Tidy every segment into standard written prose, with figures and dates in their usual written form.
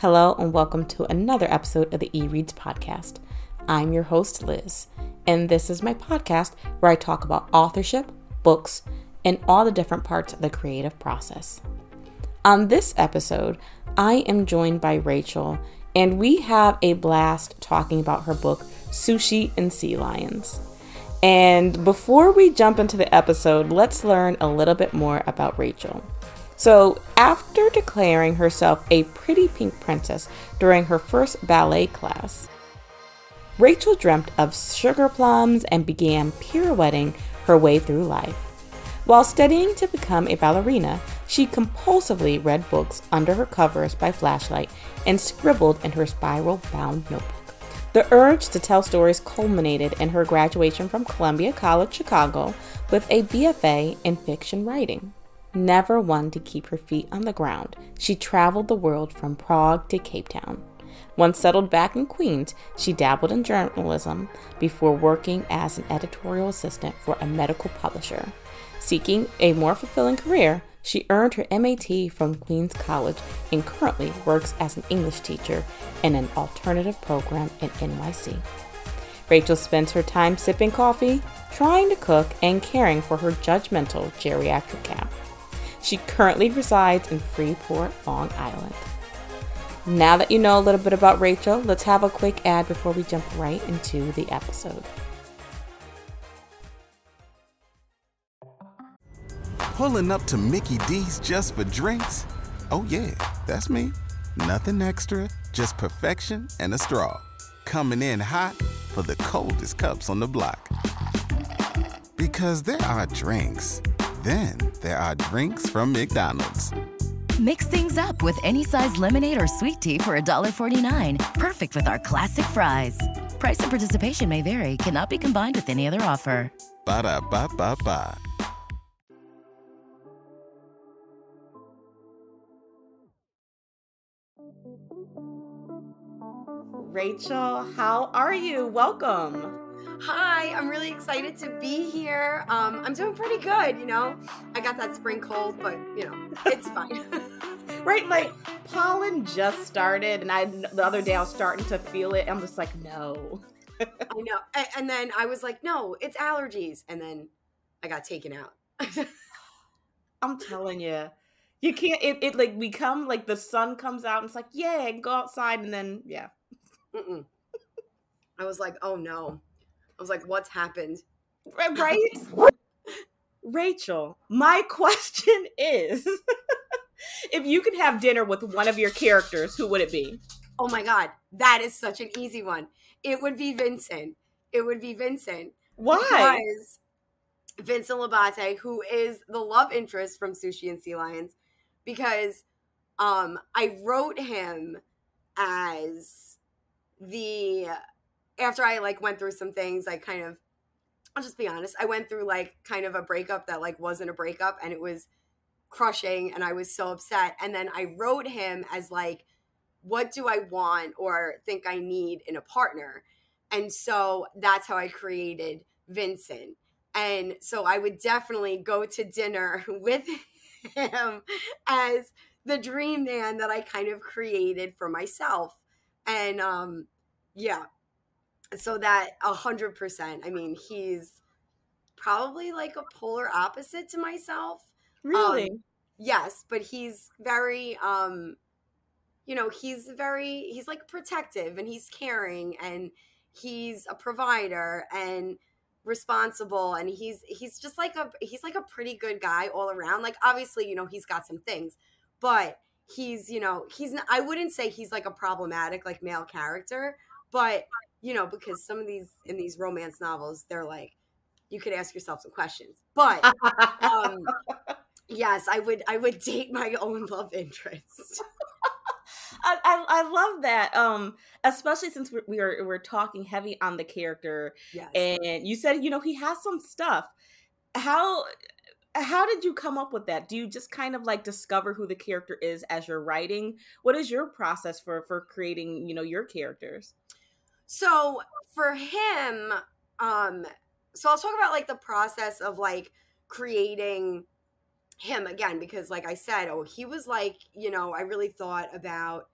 Hello and welcome to another episode of the E-Reads podcast. I'm your host, Liz, and this is my podcast where I talk about authorship, books, and all the different parts of the creative process. On this episode, I am joined by Rachel, and we have a blast talking about her book, Sushi and Sea Lions. And before we jump into the episode, let's learn a little bit more about Rachel. So after declaring herself a pretty pink princess during her first ballet class, Rachel dreamt of sugar plums and began pirouetting her way through life. While studying to become a ballerina, she compulsively read books under her covers by flashlight and scribbled in her spiral-bound notebook. The urge to tell stories culminated in her graduation from Columbia College, Chicago, with a BFA in fiction writing. Never one to keep her feet on the ground, she traveled the world from Prague to Cape Town. Once settled back in Queens, she dabbled in journalism before working as an editorial assistant for a medical publisher. Seeking a more fulfilling career, she earned her MAT from Queens College and currently works as an English teacher in an alternative program in NYC. Rachel spends her time sipping coffee, trying to cook, and caring for her judgmental geriatric cat. She currently resides in Freeport, Long Island. Now that you know a little bit about Rachel, let's have a quick ad before we jump right into the episode. Pulling up to Mickey D's just for drinks? Oh yeah, that's me. Nothing extra, just perfection and a straw. Coming in hot for the coldest cups on the block. Because there are drinks. Then there are drinks from McDonald's. Mix things up with any size lemonade or sweet tea for $1.49. Perfect with our classic fries. Price and participation may vary. Cannot be combined with any other offer. Ba-da-ba-ba-ba. Rachel, how are you? Welcome. Hi, I'm really excited to be here. I'm doing pretty good, you know. I got that spring cold, but, you know, it's fine. Right, like, pollen just started, and the other day I was starting to feel it. I'm just like, no. I know. And then I was like, no, it's allergies. And then I got taken out. I'm telling you. You can't, the sun comes out, and it's like, yeah, and go outside, and then, yeah. Mm-mm. I was like, oh, no. I was like, what's happened? Right? Rachel, my question is, if you could have dinner with one of your characters, who would it be? Oh my God, that is such an easy one. It would be Vincent. Why? Because Vincent Labate, who is the love interest from Sushi and Sea Lions, because I wrote him as after I went through some things, I'll just be honest. I went through kind of a breakup that wasn't a breakup, and it was crushing, and I was so upset. And then I wrote him as what do I want or think I need in a partner? And so that's how I created Vincent. And so I would definitely go to dinner with him as the dream man that I kind of created for myself. And yeah. So that 100%, I mean, he's probably a polar opposite to myself. Really? Yes, but he's very, he's protective, and he's caring, and he's a provider and responsible. And he's just he's a pretty good guy all around. Obviously, he's got some things, but he's, I wouldn't say he's a problematic, male character, but because some of these in these romance novels, they're you could ask yourself some questions. But yes, I would date my own love interest. I love that, especially since we're talking heavy on the character. Yes. And you said he has some stuff. How did you come up with that? Do you just kind of discover who the character is as you're writing? What is your process for creating your characters? So for him, so I'll talk about the process of creating him again, because I said, I really thought about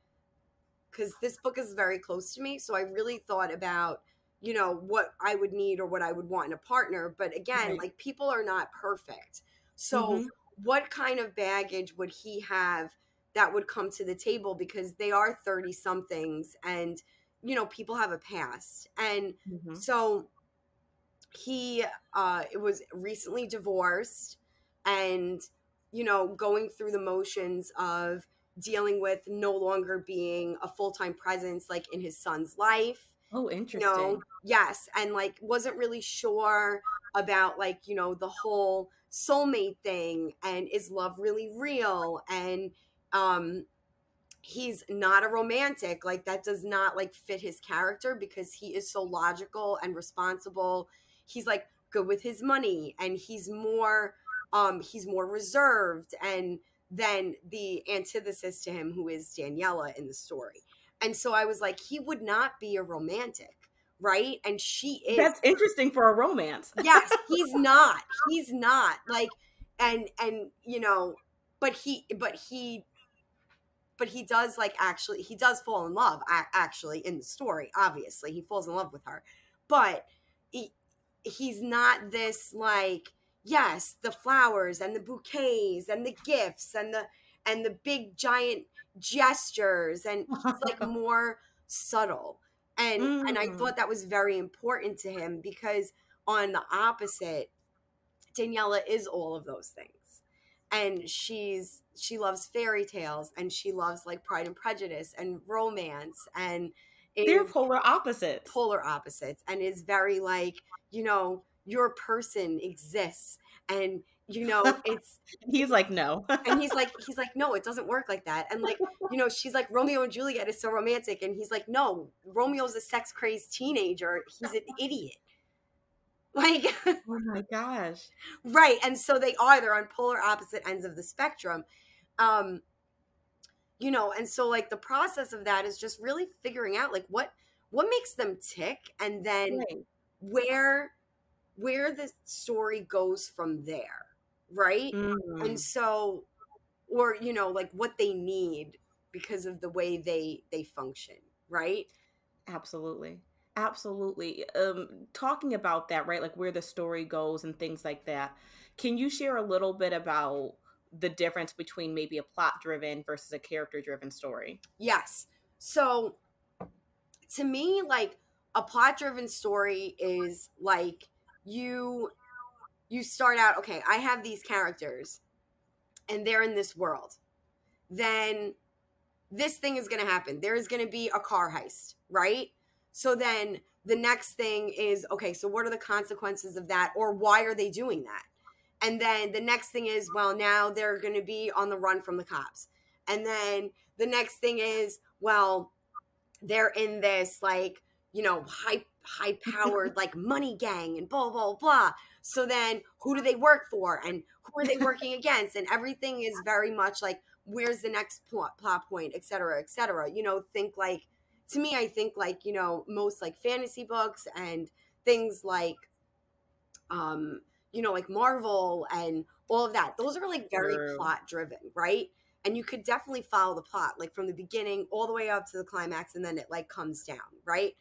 because this book is very close to me. So I really thought about, you know, what I would need or what I would want in a partner. But again, right. like people are not perfect. So mm-hmm. what kind of baggage would he have that would come to the table? Because they are 30 somethings and, you know, people have a past. And mm-hmm. so he it was recently divorced and, you know, going through the motions of dealing with no longer being a full-time presence, like in his son's life. Oh, interesting. You know? Yes. And like, wasn't really sure about like, you know, the whole soulmate thing and is love really real? And he's not a romantic. Like that does not like fit his character because he is so logical and responsible. He's like good with his money and he's more reserved. And then the antithesis to him, who is Daniela in the story. And so I was like, he would not be a romantic, right? And she is. That's interesting for a romance. Yes, he's not like, and, you know, but he does like, actually, he does fall in love actually in the story. Obviously he falls in love with her, but he's not this like, yes, the flowers and the bouquets and the gifts and the big giant gestures, and he's like more subtle. And I thought that was very important to him because on the opposite, Daniela is all of those things. And she loves fairy tales and she loves like Pride and Prejudice and romance, and they're polar opposites, and is very like, you know, your person exists. And, you know, it's, he's like, no. And he's like, no, it doesn't work like that. And like, you know, she's like, Romeo and Juliet is so romantic. And he's like, no, Romeo's a sex crazed teenager. He's an idiot. Like, oh my gosh. Right. And so they're on polar opposite ends of the spectrum. You know, and so like the process of that is just really figuring out like what makes them tick, and then right. where the story goes from there, right? Mm. And so, or, you know, like what they need because of the way they function, right? Absolutely. Talking about that, right? Like where the story goes and things like that. Can you share a little bit about the difference between maybe a plot-driven versus a character-driven story? Yes. So to me, like a plot-driven story is like, you start out, okay, I have these characters and they're in this world. Then this thing is going to happen. There is going to be a car heist, right? So then the next thing is, okay, so what are the consequences of that, or why are they doing that? And then the next thing is, well, now they're going to be on the run from the cops. And then the next thing is, well, they're in this like, you know, high-powered like money gang and blah, blah, blah. So then who do they work for and who are they working against? And everything is very much like, where's the next plot point, et cetera, et cetera. You know, think like, to me, I think like, you know, most like fantasy books and things like, you know, like Marvel and all of that, those are like very plot driven, right? And you could definitely follow the plot, like from the beginning all the way up to the climax. And then it like comes down, right?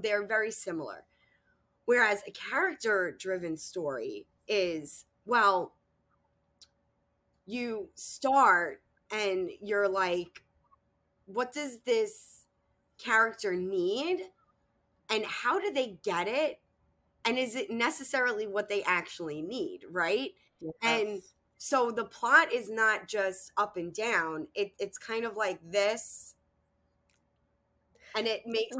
They're very similar. Whereas a character-driven story is, well, you start and you're like, what does this character need? And how do they get it? And is it necessarily what they actually need, right? Yes. And so the plot is not just up and down. It's kind of like this. And it makes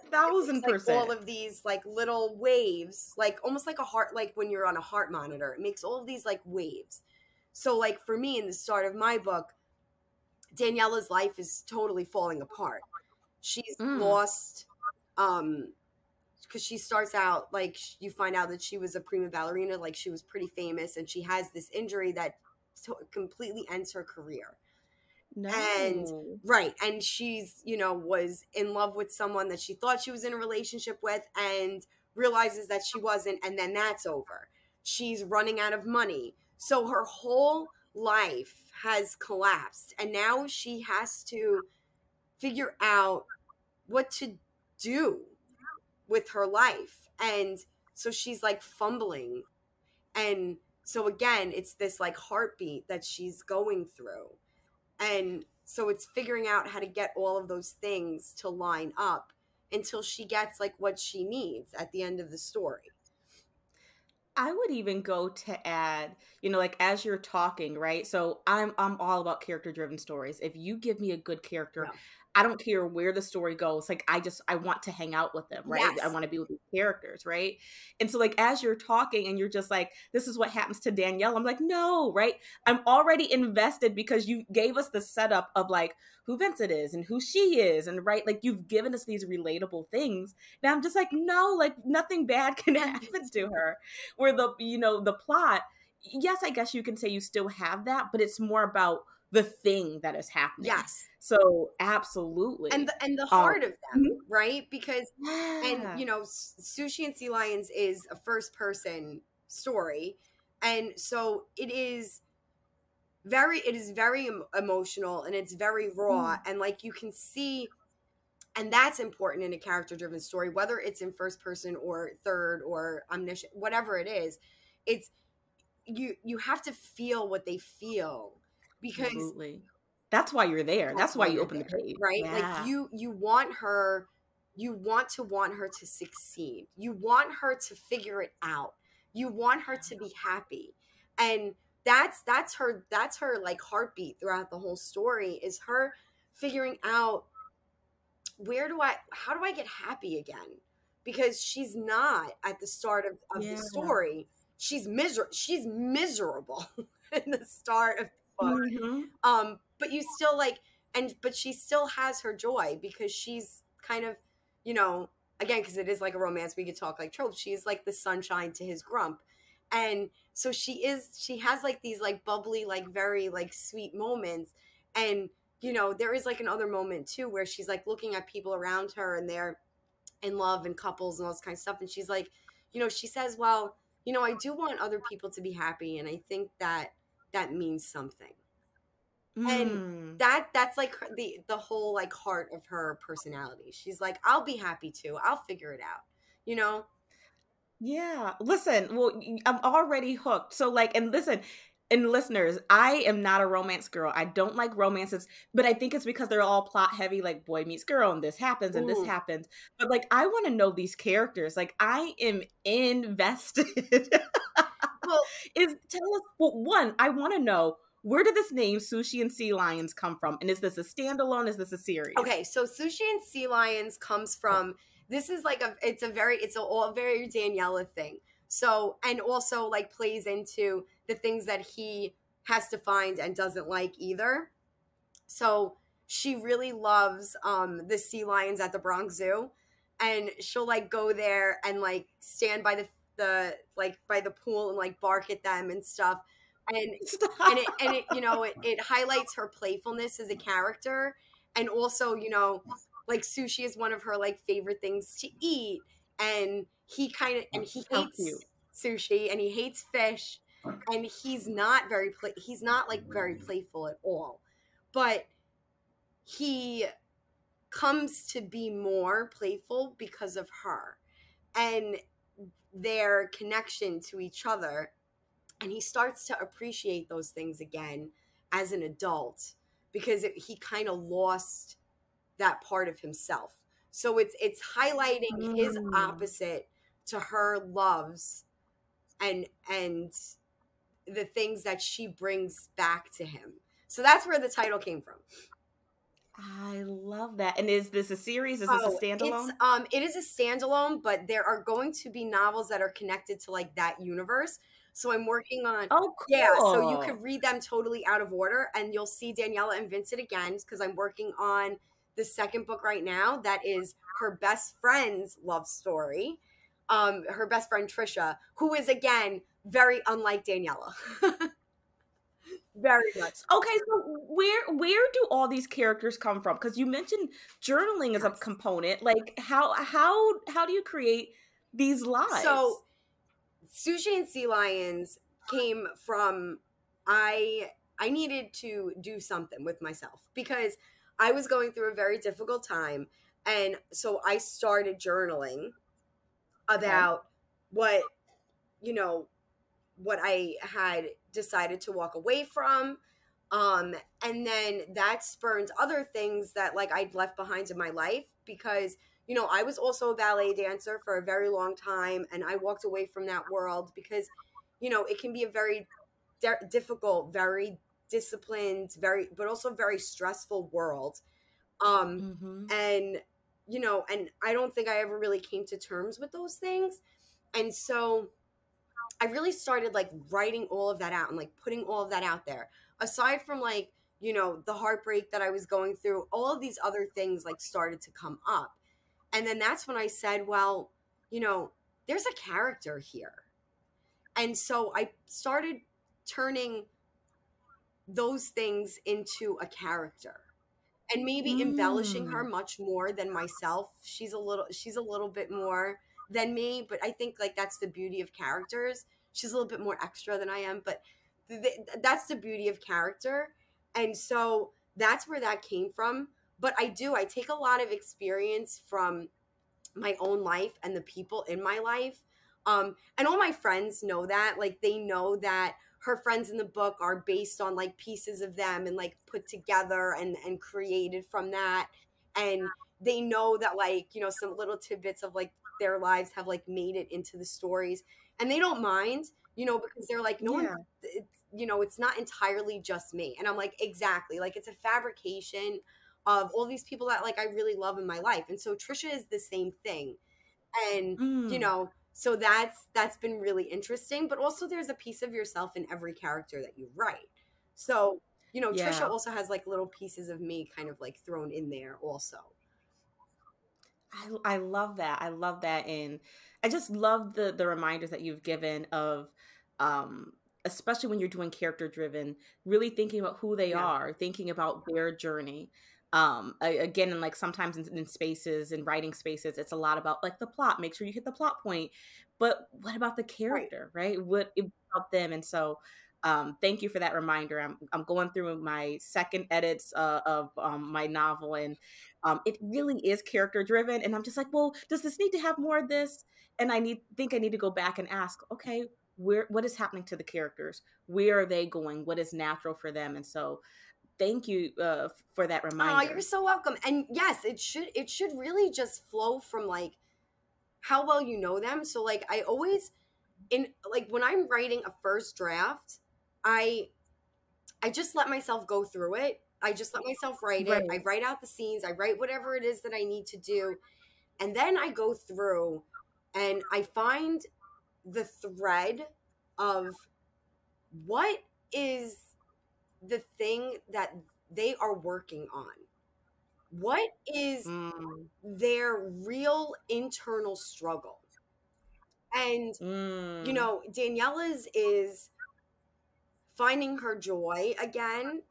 1,000% all of these like little waves, like almost like a heart, like when you're on a heart monitor, it makes all of these like waves. So like for me, in the start of my book, Daniela's life is totally falling apart. She's lost, because she starts out like, you find out that she was a prima ballerina, like she was pretty famous, and she has this injury that completely ends her career. No. And right. And she's, you know, was in love with someone that she thought she was in a relationship with and realizes that she wasn't. And then that's over. She's running out of money. So her whole life has collapsed. And now she has to figure out what to do with her life. And so she's like fumbling. And so again, it's this like heartbeat that she's going through. And so it's figuring out how to get all of those things to line up until she gets like what she needs at the end of the story. I would even go to add, you know, like as you're talking, right? So I'm all about character-driven stories. If you give me a good character, yeah. I don't care where the story goes. Like, I want to hang out with them, right? Yes. I want to be with these characters, right? And so, like, as you're talking and you're just like, this is what happens to Danielle. I'm like, no, right? I'm already invested because you gave us the setup of, like, who Vincent is and who she is. And, right, like, you've given us these relatable things. And I'm just like, no, like, nothing bad can happen to her. Where the, you know, the plot, yes, I guess you can say you still have that, but it's more about the thing that is happening. Yes. So absolutely. And the heart of them, mm-hmm. right? Because, yeah. and you know, Sushi and Sea Lions is a first person story. And so it is very emotional and it's very raw. Mm-hmm. And like you can see, and that's important in a character driven story, whether it's in first person or third or omniscient, whatever it is, it's, you have to feel what they feel. Because absolutely. That's why you're there. That's why you open the page. Right? Yeah. Like you want her to succeed. You want her to figure it out. You want her to be happy. And that's her like heartbeat throughout the whole story is her figuring out how do I get happy again? Because she's not at the start of yeah. the story. She's miserable in the start of mm-hmm. But you still like, but she still has her joy because she's kind of, you know, again, because it is like a romance, we could talk like tropes. She's like the sunshine to his grump. And so she has like these like bubbly, like very like sweet moments. And, you know, there is like another moment too, where she's like looking at people around her and they're in love and couples and all this kind of stuff. And she's like, you know, she says, well, you know, I do want other people to be happy. And I think that means something. And that's like the whole like heart of her personality. She's like, I'll be happy too. I'll figure it out, you know? Yeah. Listen, well, I'm already hooked. So like, and listen, and listeners, I am not a romance girl. I don't like romances, but I think it's because they're all plot heavy, like boy meets girl and this happens and this happens. But like, I want to know these characters. Like I am invested. Well, tell us, well, one, I want to know, where did this name Sushi and Sea Lions come from? And is this a standalone? Is this a series? Okay, so Sushi and Sea Lions comes from, this is like it's a very Daniela thing. So, and also like plays into the things that he has to find and doesn't like either. So she really loves the sea lions at the Bronx Zoo. And she'll like go there and like stand by the like by the pool and like bark at them and stuff, and it you know it highlights her playfulness as a character, and also you know like sushi is one of her like favorite things to eat, and he hates sushi and he hates fish, and he's not very playful at all, but he comes to be more playful because of her, and their connection to each other. And he starts to appreciate those things again as an adult because he kind of lost that part of himself. So it's highlighting his opposite to her loves and the things that she brings back to him. So that's where the title came from. I love that. And is this a series? Is this a standalone? It is a standalone, but there are going to be novels that are connected to like that universe. So I'm working on. Oh, cool. Yeah. So you could read them totally out of order, and you'll see Daniela and Vincent again because I'm working on the second book right now. That is her best friend's love story. Her best friend Trisha, who is again very unlike Daniela. Very much. Okay, so where do all these characters come from? Because you mentioned journaling as a component. Like how do you create these lives? So Sushi and Sea Lions came from I needed to do something with myself because I was going through a very difficult time. And so I started journaling about what, you know, what I had decided to walk away from. And then that spurned other things that like I'd left behind in my life because, you know, I was also a ballet dancer for a very long time. And I walked away from that world because, you know, it can be a very difficult, very disciplined, but also very stressful world. And, you know, and I don't think I ever really came to terms with those things. And so I really started like writing all of that out and like putting all of that out there. Aside from like, you know, the heartbreak that I was going through, all of these other things like started to come up. And then that's when I said, well, you know, there's a character here. And so I started turning those things into a character. And maybe embellishing her much more than myself. She's a little bit more than me, but I think like that's the beauty of characters. She's a little bit more extra than I am, but that's the beauty of character. And so that's where that came from. But I take a lot of experience from my own life and the people in my life. And all my friends know that, like they know that her friends in the book are based on like pieces of them and like put together and created from that. And they know that like, you know, some little tidbits of like their lives have like made it into the stories and they don't mind, you know, because they're like, no one, you know, it's not entirely just me. And I'm like, exactly. Like it's a fabrication of all these people that like, I really love in my life. And so Trisha is the same thing. And, you know, so that's been really interesting, but also there's a piece of yourself in every character that you write. So, you know, Trisha also has like little pieces of me kind of like thrown in there also. I love that. I love that. And I just love the reminders that you've given of, especially when you're doing character driven, really thinking about who they are, thinking about their journey. Again, and like sometimes in spaces, in writing spaces, it's a lot about like the plot, make sure you hit the plot point, but what about the character, right? What about them? And so, thank you for that reminder. I'm going through my second edits of my novel, and it really is character driven. And I'm just like, well, does this need to have more of this? And I need to go back and ask, okay, where, what is happening to the characters? Where are they going? What is natural for them? And so, thank you for that reminder. Oh, you're so welcome. And yes, it should really just flow from like how well you know them. So like I always when I'm writing a first draft, I just let myself go through it. I just let myself write it. I write out the scenes. I write whatever it is that I need to do. And then I go through and I find the thread of what is the thing that they are working on. What is their real internal struggle? And, you know, Daniela's is finding her joy again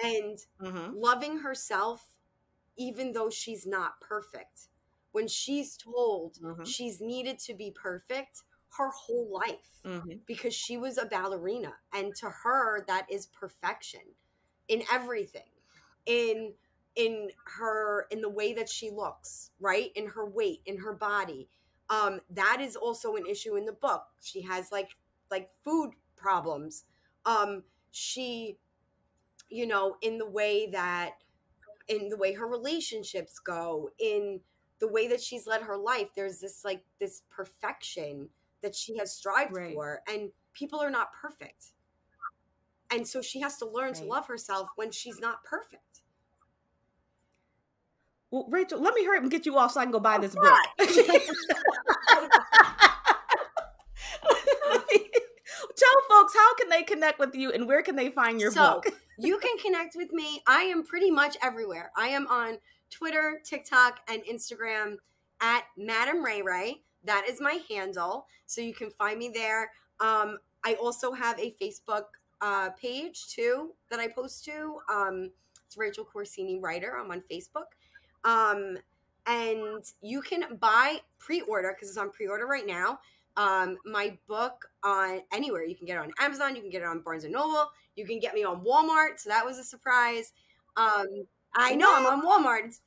and loving herself, even though she's not perfect. When she's told she's needed to be perfect her whole life because she was a ballerina, and to her that is perfection in everything, in the way that she looks, right, in her weight, in her body. That is also an issue in the book. She has like food problems. She, you know, in the way her relationships go, in the way that she's led her life, there's this perfection that she has strived for, and people are not perfect. And so she has to learn to love herself when she's not perfect. Well, Rachel, let me hurry up and get you off so I can go buy this book. Tell folks, how can they connect with you and where can they find your book? You can connect with me. I am pretty much everywhere. I am on Twitter, TikTok, and Instagram at madameraerae. That is my handle. So you can find me there. I also have a Facebook page too that I post to. It's Rachel Corsini Writer. I'm on Facebook. And you can pre-order, because it's on pre-order right now, my book on anywhere. You can get it on Amazon. You can get it on Barnes & Noble. You can get me on Walmart. So that was a surprise. I know. I'm on Walmart. It's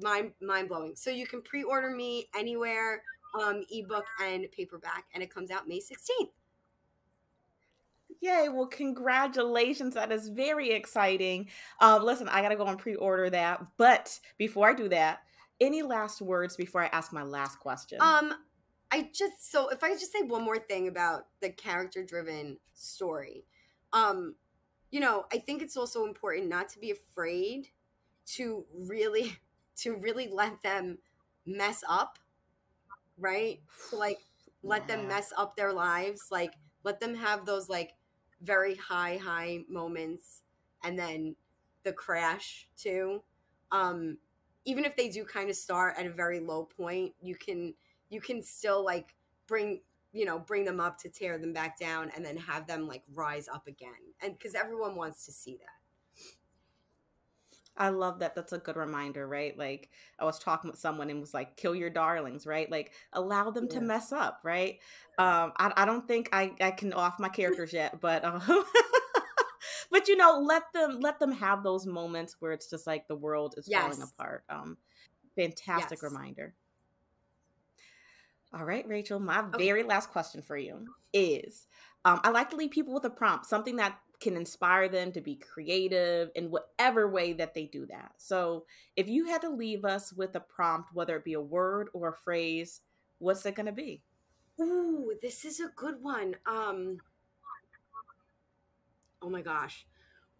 mind blowing. So you can pre-order me anywhere, ebook and paperback, and it comes out May 16th. Yay. Well, congratulations. That is very exciting. Listen, I got to go and pre-order that. But before I do that, any last words before I ask my last question? So if I just say one more thing about the character-driven story, you know, I think it's also important not to be afraid to really let them mess up, right? So like, let them mess up their lives, like, let them have those like very high moments and then the crash too. Even if they do kind of start at a very low point, you can still like bring them up to tear them back down and then have them like rise up again. And because everyone wants to see that. I love that. That's a good reminder, right? Like, I was talking with someone and was like, kill your darlings, right? Like, allow them to mess up, right? I don't think I can off my characters yet, but but you know, let them have those moments where it's just like the world is falling apart. Fantastic reminder. All right, Rachel, my very last question for you is, I like to leave people with a prompt, something that can inspire them to be creative in whatever way that they do that. So if you had to leave us with a prompt, whether it be a word or a phrase, what's it going to be? Ooh, this is a good one. Oh my gosh,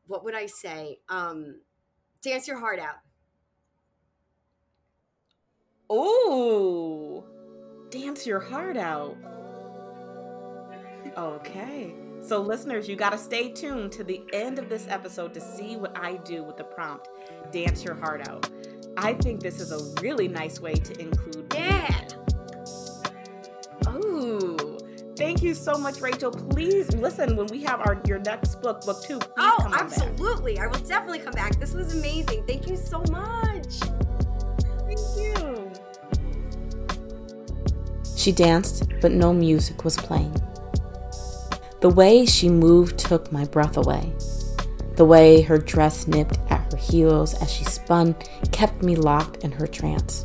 what would I say? Dance your heart out. Ooh. Dance your heart out. Okay. So listeners, you got to stay tuned to the end of this episode to see what I do with the prompt, dance your heart out. I think this is a really nice way to include. Yeah. Ooh. Thank you so much, Rachel. Please listen when we have your next book two. Oh, absolutely. I will definitely come back. This was amazing. Thank you so much. Thank you. She danced, but no music was playing. The way she moved took my breath away. The way her dress nipped at her heels as she spun kept me locked in her trance.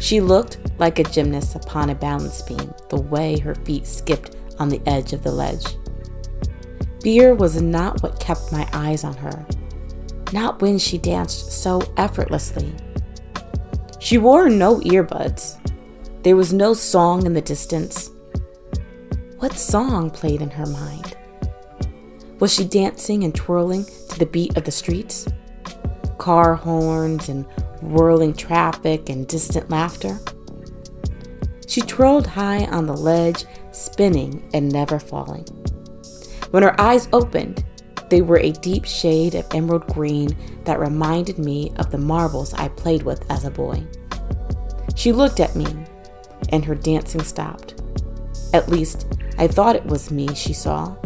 She looked like a gymnast upon a balance beam, the way her feet skipped on the edge of the ledge. Fear was not what kept my eyes on her, not when she danced so effortlessly. She wore no earbuds. There was no song in the distance. What song played in her mind? Was she dancing and twirling to the beat of the streets? Car horns and whirling traffic and distant laughter? She twirled high on the ledge, spinning and never falling. When her eyes opened, they were a deep shade of emerald green that reminded me of the marbles I played with as a boy. She looked at me, and her dancing stopped. At least, I thought it was me she saw,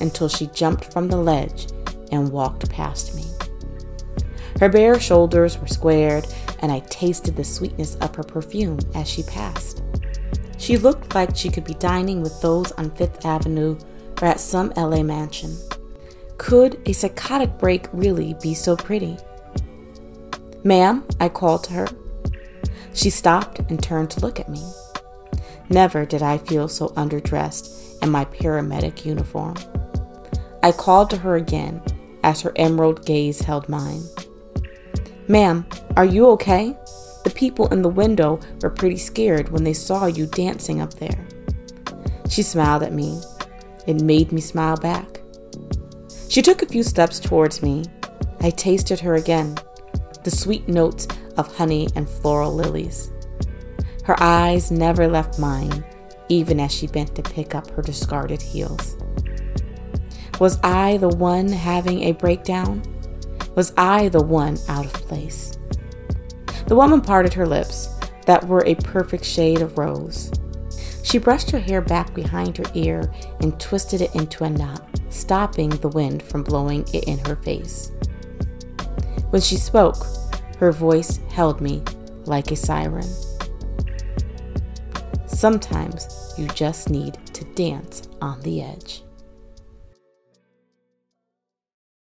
until she jumped from the ledge and walked past me. Her bare shoulders were squared, and I tasted the sweetness of her perfume as she passed. She looked like she could be dining with those on Fifth Avenue or at some LA mansion. Could a psychotic break really be so pretty? "Ma'am," I called to her. She stopped and turned to look at me. Never did I feel so underdressed in my paramedic uniform. I called to her again as her emerald gaze held mine. "Ma'am, are you okay? The people in the window were pretty scared when they saw you dancing up there." She smiled at me. It made me smile back. She took a few steps towards me. I tasted her again, the sweet notes of honey and floral lilies. Her eyes never left mine, even as she bent to pick up her discarded heels. Was I the one having a breakdown? Was I the one out of place? The woman parted her lips that were a perfect shade of rose. She brushed her hair back behind her ear and twisted it into a knot, stopping the wind from blowing it in her face. When she spoke, her voice held me like a siren. Sometimes you just need to dance on the edge.